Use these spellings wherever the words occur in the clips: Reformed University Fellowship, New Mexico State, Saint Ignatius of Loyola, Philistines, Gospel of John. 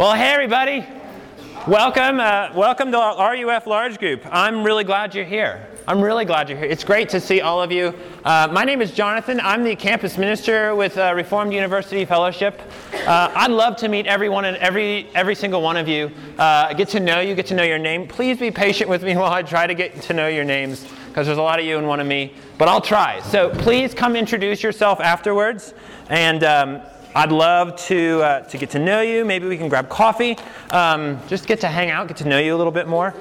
Well, hey everybody, welcome to RUF Large Group. I'm really glad you're here. It's great to see all of you. My name is Jonathan. I'm the campus minister with Reformed University Fellowship. I'd love to meet everyone and every single one of you. Get to know you, get to know your name. Please be patient with me while I try to get to know your names, because there's a lot of you and one of me, but I'll try. So please come introduce yourself afterwards, and I'd love to get to know you. Maybe we can grab coffee, just get to hang out, get to know you a little bit more.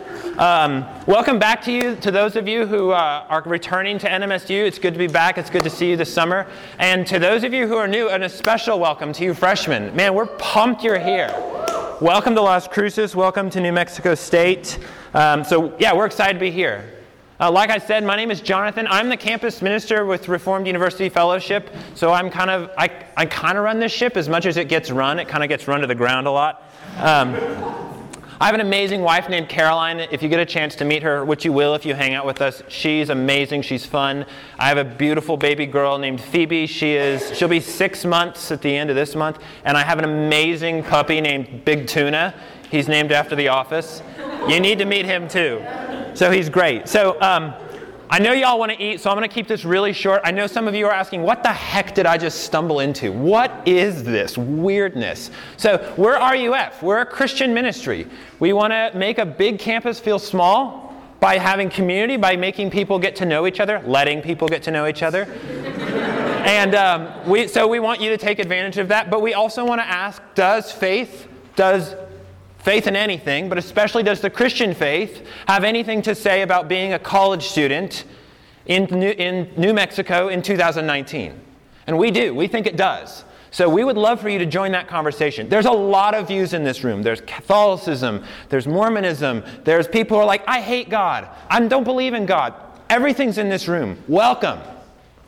Welcome back to those of you who are returning to NMSU. It's good to be back. It's good to see you this summer. And to those of you who are new, and a special welcome to you freshmen. Man, we're pumped you're here. Welcome to Las Cruces. Welcome to New Mexico State. We're excited to be here. Like I said, my name is Jonathan. I'm the campus minister with Reformed University Fellowship. So I'm I kind of run this ship as much as it gets run. It kind of gets run to the ground a lot. I have an amazing wife named Caroline. If you get a chance to meet her, which you will if you hang out with us, she's amazing. She's fun. I have a beautiful baby girl named Phoebe. She'll be 6 months at the end of this month, and I have an amazing puppy named Big Tuna. He's named after The Office. You need to meet him too. So he's great. So I know y'all want to eat, so I'm going to keep this really short. I know some of you are asking, what the heck did I just stumble into? What is this weirdness? So we're RUF. We're a Christian ministry. We want to make a big campus feel small by having community, by making people get to know each other, letting people get to know each other. And we want you to take advantage of that. But we also want to ask, does faith in anything, but especially does the Christian faith have anything to say about being a college student in New Mexico in 2019? And we do. We think it does. So we would love for you to join that conversation. There's a lot of views in this room. There's Catholicism. There's Mormonism. There's people who are like, I hate God. I don't believe in God. Everything's in this room. Welcome.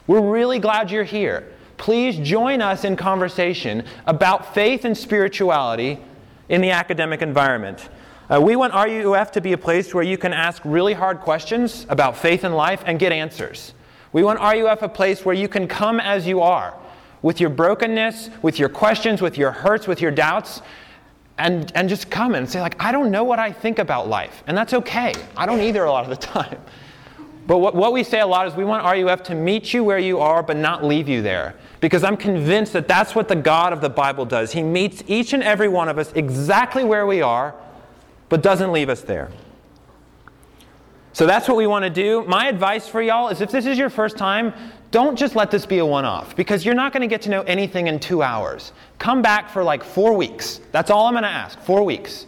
We're really glad you're here. Please join us in conversation about faith and spirituality in the academic environment. We want RUF to be a place where you can ask really hard questions about faith and life and get answers. We want RUF a place where you can come as you are, with your brokenness, with your questions, with your hurts, with your doubts, and just come and say, like, I don't know what I think about life. And that's okay. I don't either a lot of the time. But what we say a lot is we want RUF to meet you where you are but not leave you there. Because I'm convinced that that's what the God of the Bible does. He meets each and every one of us exactly where we are but doesn't leave us there. So that's what we want to do. My advice for y'all is if this is your first time, don't just let this be a one-off, because you're not going to get to know anything in 2 hours. Come back for 4 weeks. That's all I'm going to ask, 4 weeks.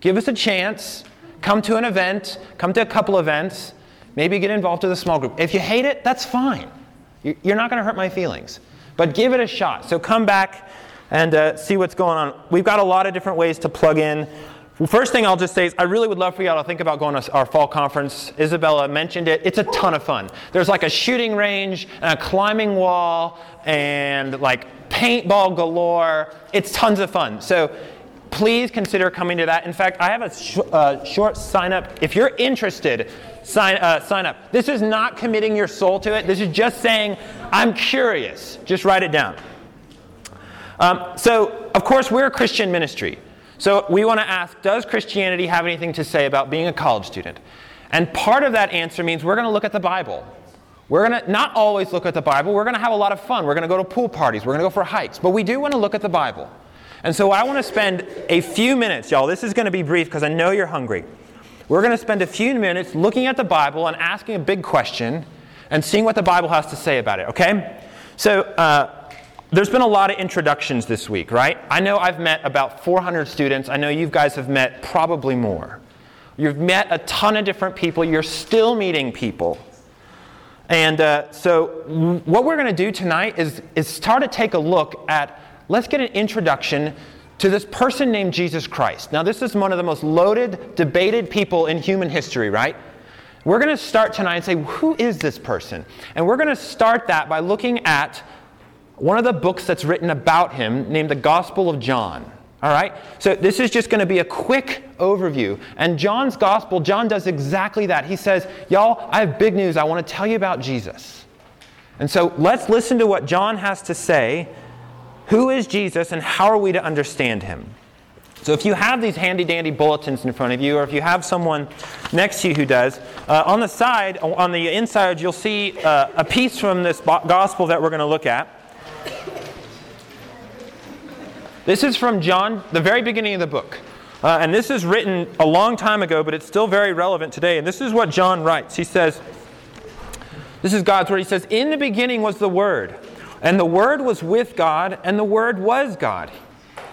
Give us a chance. Come to an event. Come to a couple events. Maybe get involved with a small group. If you hate it, that's fine. You're not going to hurt my feelings. But give it a shot. So come back and see what's going on. We've got a lot of different ways to plug in. First thing I'll just say is I really would love for y'all to think about going to our fall conference. Isabella mentioned it. It's a ton of fun. There's a shooting range and a climbing wall and paintball galore. It's tons of fun. So please consider coming to that. In fact, I have a short sign-up. If you're interested, sign up. This is not committing your soul to it. This is just saying, I'm curious. Just write it down. Of course, we're a Christian ministry. So we want to ask, does Christianity have anything to say about being a college student? And part of that answer means we're going to look at the Bible. We're going to not always look at the Bible. We're going to have a lot of fun. We're going to go to pool parties. We're going to go for hikes. But we do want to look at the Bible. And so I want to spend a few minutes, y'all. This is going to be brief because I know you're hungry. We're going to spend a few minutes looking at the Bible and asking a big question and seeing what the Bible has to say about it, okay? So there's been a lot of introductions this week, right? I know I've met about 400 students. I know you guys have met probably more. You've met a ton of different people. You're still meeting people. And so what we're going to do tonight is start to take a look at let's get an introduction to this person named Jesus Christ. Now, this is one of the most loaded, debated people in human history, right? We're going to start tonight and say, who is this person? And we're going to start that by looking at one of the books that's written about him named the Gospel of John. All right? So this is just going to be a quick overview. And John's Gospel, John does exactly that. He says, y'all, I have big news. I want to tell you about Jesus. And so let's listen to what John has to say. Who is Jesus and how are we to understand him? So if you have these handy-dandy bulletins in front of you, or if you have someone next to you who does, on the side, on the inside, you'll see a piece from this gospel that we're going to look at. This is from John, the very beginning of the book. And this is written a long time ago, but it's still very relevant today. And this is what John writes. He says, this is God's word. He says, "In the beginning was the Word, and the Word was with God, and the Word was God.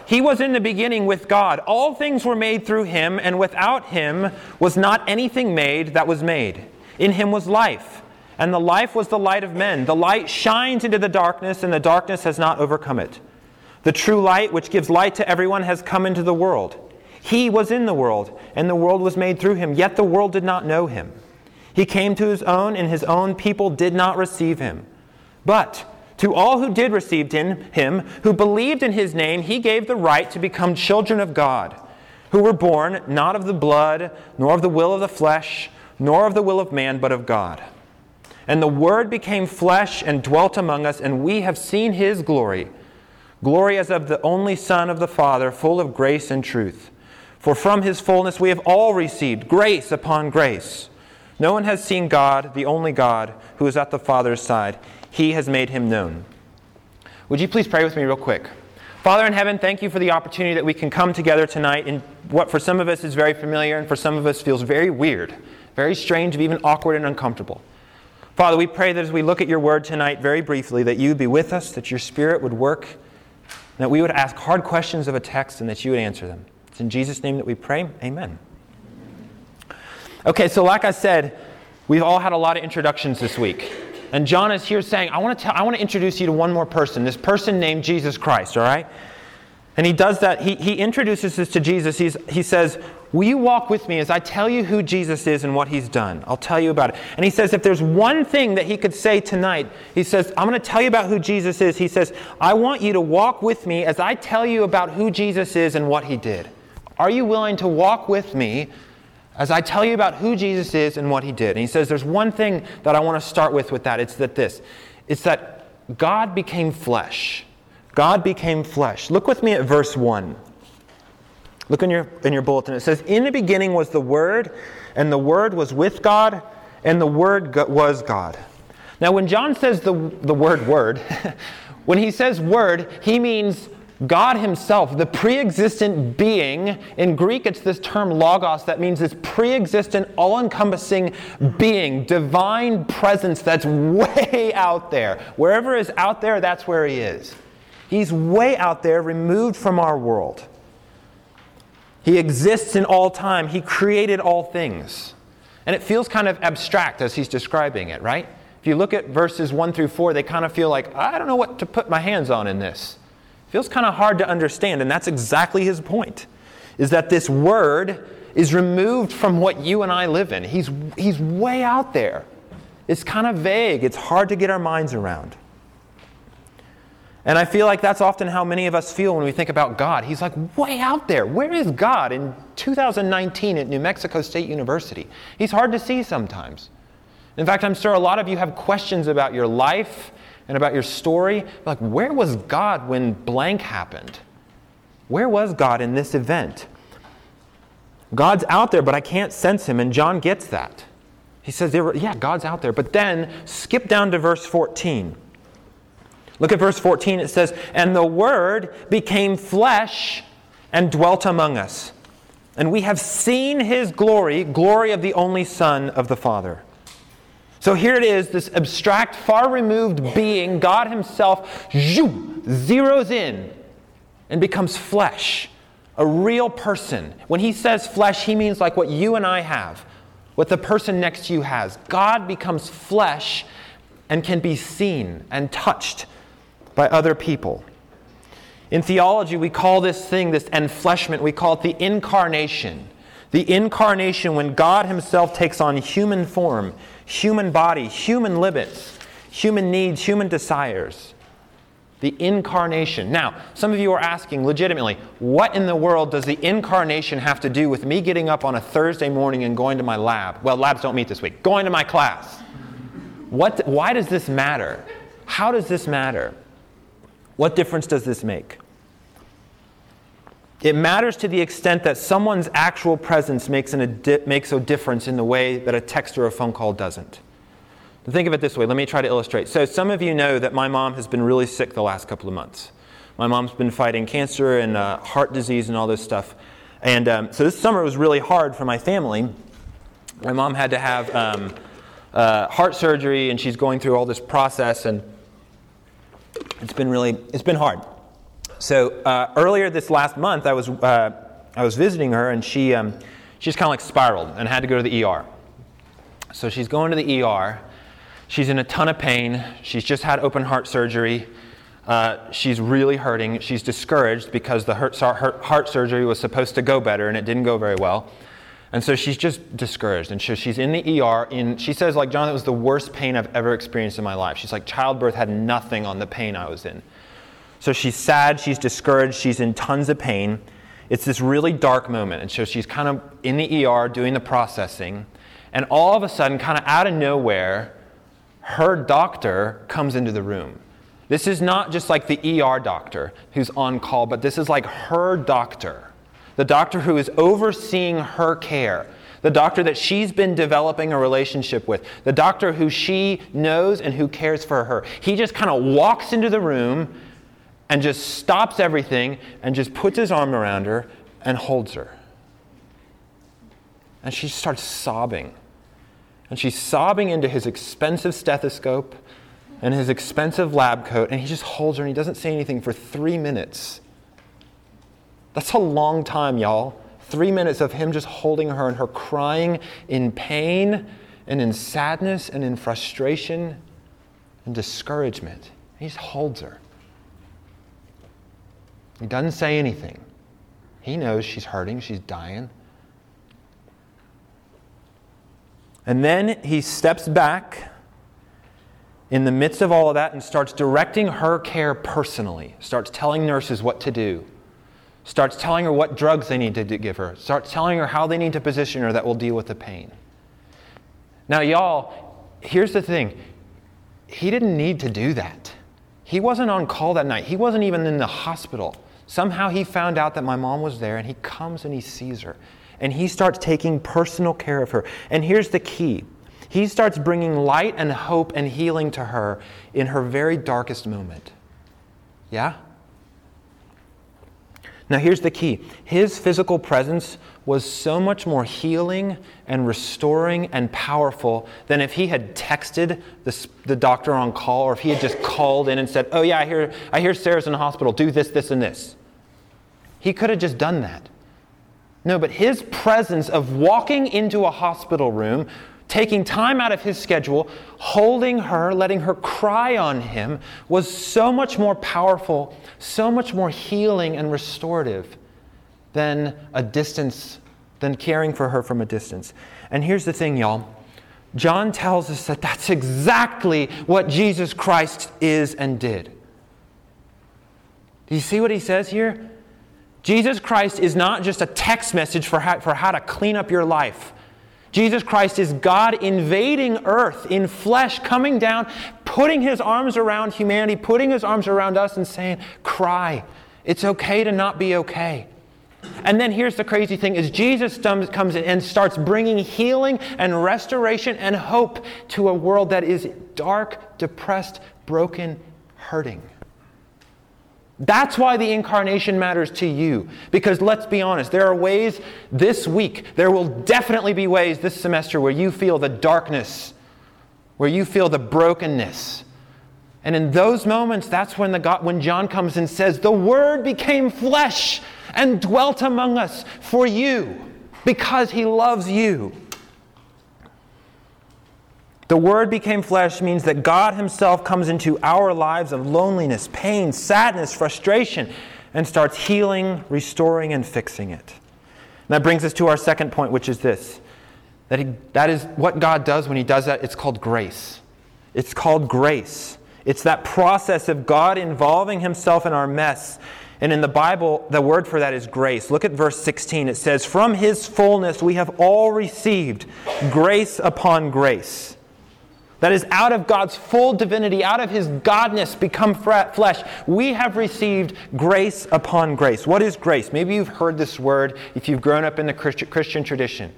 He was in the beginning with God. All things were made through Him, and without Him was not anything made that was made. In Him was life, and the life was the light of men. The light shines into the darkness, and the darkness has not overcome it. The true light, which gives light to everyone, has come into the world. He was in the world, and the world was made through Him, yet the world did not know Him. He came to His own, and His own people did not receive Him. But to all who did receive Him, who believed in His name, He gave the right to become children of God, who were born not of the blood, nor of the will of the flesh, nor of the will of man, but of God. And the Word became flesh and dwelt among us, and we have seen His glory, glory as of the only Son of the Father, full of grace and truth. For from His fullness we have all received grace upon grace. No one has seen God, the only God, who is at the Father's side. He has made Him known." Would you please pray with me real quick? Father in heaven, thank you for the opportunity that we can come together tonight in what for some of us is very familiar and for some of us feels very weird, very strange, even awkward and uncomfortable. Father, we pray that as we look at your word tonight very briefly, that you would be with us, that your Spirit would work, and that we would ask hard questions of a text and that you would answer them. It's in Jesus' name that we pray. Amen. Okay, so like I said, we've all had a lot of introductions this week. And John is here saying, I want to introduce you to one more person, this person named Jesus Christ, all right? And he does that. He introduces us to Jesus. He says, "Will you walk with me as I tell you who Jesus is and what He's done? I'll tell you about it." And he says, if there's one thing that he could say tonight, he says, "I'm going to tell you about who Jesus is." He says, "I want you to walk with me as I tell you about who Jesus is and what He did. Are you willing to walk with me as I tell you about who Jesus is and what He did?" And he says, there's one thing that I want to start with that. It's that God became flesh. God became flesh. Look with me at verse 1. Look in your bulletin. It says, "In the beginning was the Word, and the Word was with God, and the Word was God." Now when John says the word, when he says Word, he means God Himself, the pre-existent being. In Greek, it's this term logos that means this pre-existent, all-encompassing being, divine presence that's way out there. Wherever is out there, that's where He is. He's way out there, removed from our world. He exists in all time. He created all things. And it feels kind of abstract as he's describing it, right? If you look at verses 1 through 4, they kind of feel like, I don't know what to put my hands on in this. Feels kind of hard to understand, and that's exactly his point, is that this Word is removed from what you and I live in. He's way out there. It's kind of vague. It's hard to get our minds around. And I feel like that's often how many of us feel when we think about God. He's like way out there. Where is God in 2019 at New Mexico State University? He's hard to see sometimes. In fact, I'm sure a lot of you have questions about your life and about your story, like, where was God when blank happened? Where was God in this event? God's out there, but I can't sense Him, and John gets that. He says, yeah, God's out there. But then, skip down to verse 14. Look at verse 14. It says, "And the Word became flesh and dwelt among us, and we have seen His glory, glory of the only Son of the Father." So here it is, this abstract, far-removed being, God Himself, zeroes in and becomes flesh, a real person. When he says flesh, he means like what you and I have, what the person next to you has. God becomes flesh and can be seen and touched by other people. In theology, we call this thing, this enfleshment, we call it the incarnation. The incarnation, when God Himself takes on human form, human body, human limits, human needs, human desires. The incarnation. Now, some of you are asking legitimately, what in the world does the incarnation have to do with me getting up on a Thursday morning and going to my lab? Well, labs don't meet this week. Going to my class. Why does this matter? How does this matter? What difference does this make? It matters to the extent that someone's actual presence makes a difference in the way that a text or a phone call doesn't. Think of it this way. Let me try to illustrate. So some of you know that my mom has been really sick the last couple of months. My mom's been fighting cancer and heart disease and all this stuff. And so this summer was really hard for my family. My mom had to have heart surgery, and she's going through all this process, and it's been hard. So earlier this last month, I was visiting her, and she's kind of like spiraled and had to go to the ER. So she's going to the ER. She's in a ton of pain. She's just had open heart surgery. She's really hurting. She's discouraged because the heart surgery was supposed to go better, and it didn't go very well. And so she's just discouraged. And so she's in the ER. And she says, like, John, it was the worst pain I've ever experienced in my life. She's like, childbirth had nothing on the pain I was in. So she's sad. She's discouraged. She's in tons of pain. It's this really dark moment. And so she's kind of in the ER doing the processing. And all of a sudden, kind of out of nowhere, her doctor comes into the room. This is not just like the ER doctor who's on call, but this is like her doctor. The doctor who is overseeing her care. The doctor that she's been developing a relationship with. The doctor who she knows and who cares for her. He just kind of walks into the room and just stops everything and just puts his arm around her and holds her. And she starts sobbing. And she's sobbing into his expensive stethoscope and his expensive lab coat, and he just holds her and he doesn't say anything for 3 minutes. That's a long time, y'all. 3 minutes of him just holding her and her crying in pain and in sadness and in frustration and discouragement. He just holds her. He doesn't say anything. He knows she's hurting, she's dying. And then he steps back in the midst of all of that and starts directing her care personally. Starts telling nurses what to do. Starts telling her what drugs they need to give her. Starts telling her how they need to position her that will deal with the pain. Now, y'all, here's the thing. He didn't need to do that. He wasn't on call that night. He wasn't even in the hospital. Somehow he found out that my mom was there, and he comes and he sees her. And he starts taking personal care of her. And here's the key. He starts bringing light and hope and healing to her in her very darkest moment. Yeah? Now here's the key. His physical presence was so much more healing and restoring and powerful than if he had texted the doctor on call, or if he had just called in and said, oh yeah, I hear Sarah's in the hospital. Do this, this, and this. He could have just done that. No, but his presence of walking into a hospital room, taking time out of his schedule, holding her, letting her cry on him, was so much more powerful, so much more healing and restorative than caring for her from a distance. And here's the thing, y'all. John tells us that that's exactly what Jesus Christ is and did. Do you see what he says here? Jesus Christ is not just a text message for how to clean up your life. Jesus Christ is God invading earth in flesh, coming down, putting his arms around humanity, putting his arms around us and saying, cry. It's okay to not be okay. And then here's the crazy thing, is Jesus comes in and starts bringing healing and restoration and hope to a world that is dark, depressed, broken, hurting. That's why the incarnation matters to you. Because let's be honest, there are ways this week, there will definitely be ways this semester where you feel the darkness, where you feel the brokenness. And in those moments, that's when John comes and says, the Word became flesh and dwelt among us for you, because he loves you. The Word became flesh means that God himself comes into our lives of loneliness, pain, sadness, frustration, and starts healing, restoring, and fixing it. And that brings us to our second point, which is this. That is what God does when he does that. It's called grace. It's called grace. It's that process of God involving himself in our mess. And in the Bible, the word for that is grace. Look at verse 16. It says, from his fullness we have all received grace upon grace. that is out of God's full divinity, out of his godness become flesh, we have received grace upon grace. What is grace? Maybe you've heard this word if you've grown up in the Christian tradition.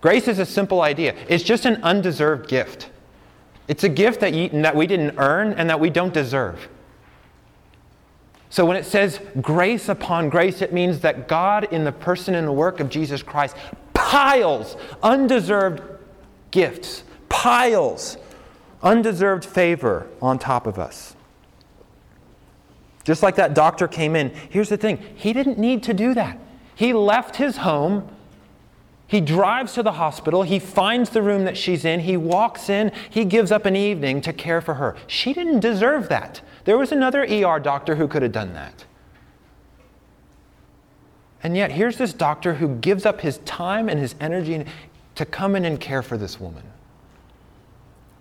Grace is a simple idea. It's just an undeserved gift. It's a gift that we didn't earn and that we don't deserve. So when it says grace upon grace, it means that God in the person and the work of Jesus Christ piles undeserved gifts, piles undeserved favor on top of us. Just like that doctor came in. Here's the thing. He didn't need to do that. He left his home. He drives to the hospital. He finds the room that she's in. He walks in. He gives up an evening to care for her. She didn't deserve that. There was another ER doctor who could have done that. And yet, here's this doctor who gives up his time and his energy to come in and care for this woman.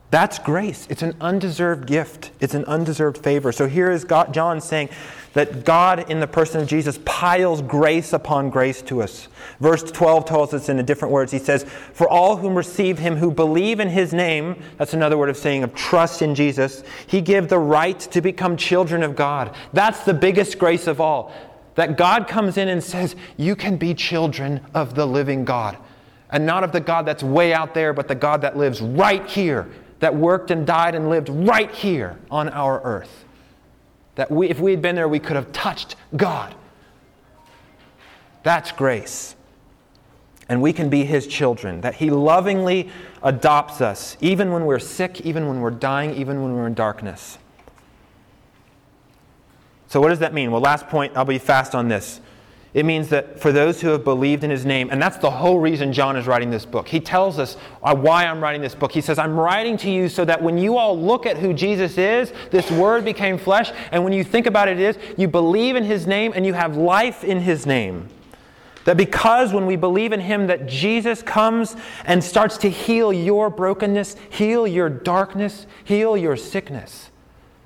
That's grace. It's an undeserved gift. It's an undeserved favor. So here is John saying that God in the person of Jesus piles grace upon grace to us. Verse 12 tells us in a different words. He says, for all whom receive him, who believe in his name, that's another word of saying of trust in Jesus, he gave the right to become children of God. That's the biggest grace of all. That God comes in and says, you can be children of the living God. And not of the God that's way out there, but the God that lives right here, that worked and died and lived right here on our earth. That we, if we had been there, we could have touched God. That's grace. And we can be his children. That he lovingly adopts us, even when we're sick, even when we're dying, even when we're in darkness. So what does that mean? Well, last point, I'll be fast on this. It means that for those who have believed in his name, and that's the whole reason John is writing this book. He tells us why I'm writing this book. He says, I'm writing to you so that when you all look at who Jesus is, this word became flesh, and when you think about it is, you believe in his name and you have life in his name. That because when we believe in him, that Jesus comes and starts to heal your brokenness, heal your darkness, heal your sickness.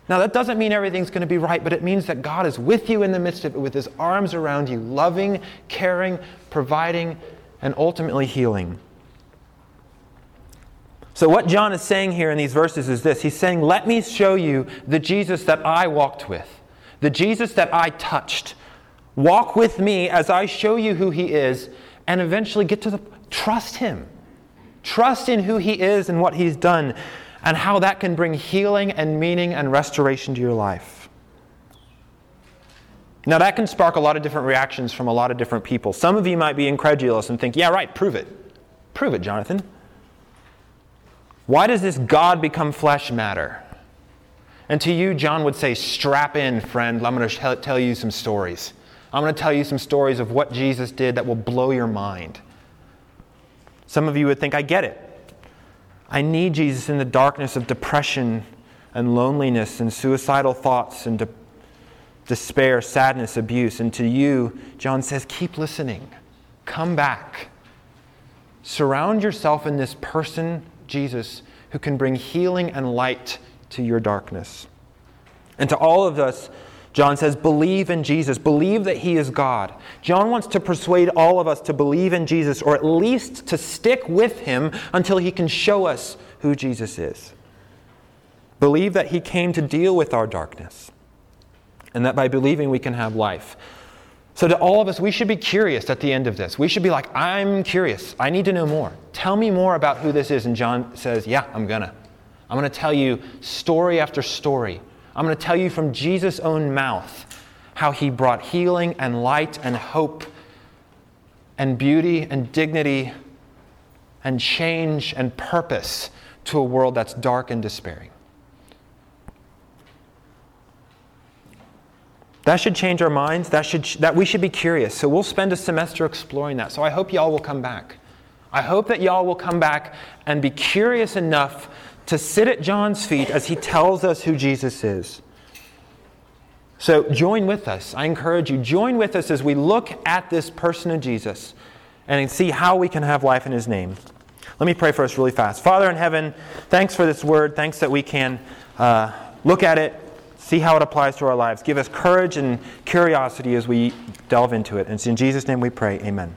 Now, that doesn't mean everything's going to be right, but it means that God is with you in the midst of it, with his arms around you, loving, caring, providing, and ultimately healing. So what John is saying here in these verses is this. He's saying, let me show you the Jesus that I walked with, the Jesus that I touched. Walk with me as I show you who he is, and eventually get to trust him. Trust in who he is and what he's done. And how that can bring healing and meaning and restoration to your life. Now that can spark a lot of different reactions from a lot of different people. Some of you might be incredulous and think, yeah, right, prove it. Prove it, Jonathan. Why does this God become flesh matter? And to you, John would say, strap in, friend. I'm going to tell you some stories. I'm going to tell you some stories of what Jesus did that will blow your mind. Some of you would think, I get it. I need Jesus in the darkness of depression and loneliness and suicidal thoughts and despair, sadness, abuse. And to you, John says, keep listening. Come back. Surround yourself in this person, Jesus, who can bring healing and light to your darkness. And to all of us, John says, believe in Jesus. Believe that he is God. John wants to persuade all of us to believe in Jesus, or at least to stick with him until he can show us who Jesus is. Believe that he came to deal with our darkness, and that by believing we can have life. So to all of us, we should be curious at the end of this. We should be like, I'm curious. I need to know more. Tell me more about who this is. And John says, yeah, I'm going to tell you story after story. I'm going to tell you from Jesus' own mouth how he brought healing and light and hope and beauty and dignity and change and purpose to a world that's dark and despairing. That should change our minds. That we should be curious. So we'll spend a semester exploring that. So I hope y'all will come back. I hope that y'all will come back and be curious enough to sit at John's feet as he tells us who Jesus is. So join with us. I encourage you, join with us as we look at this person of Jesus and see how we can have life in his name. Let me pray for us really fast. Father in heaven, thanks for this word. Thanks that we can look at it, see how it applies to our lives. Give us courage and curiosity as we delve into it. And it's in Jesus' name we pray. Amen.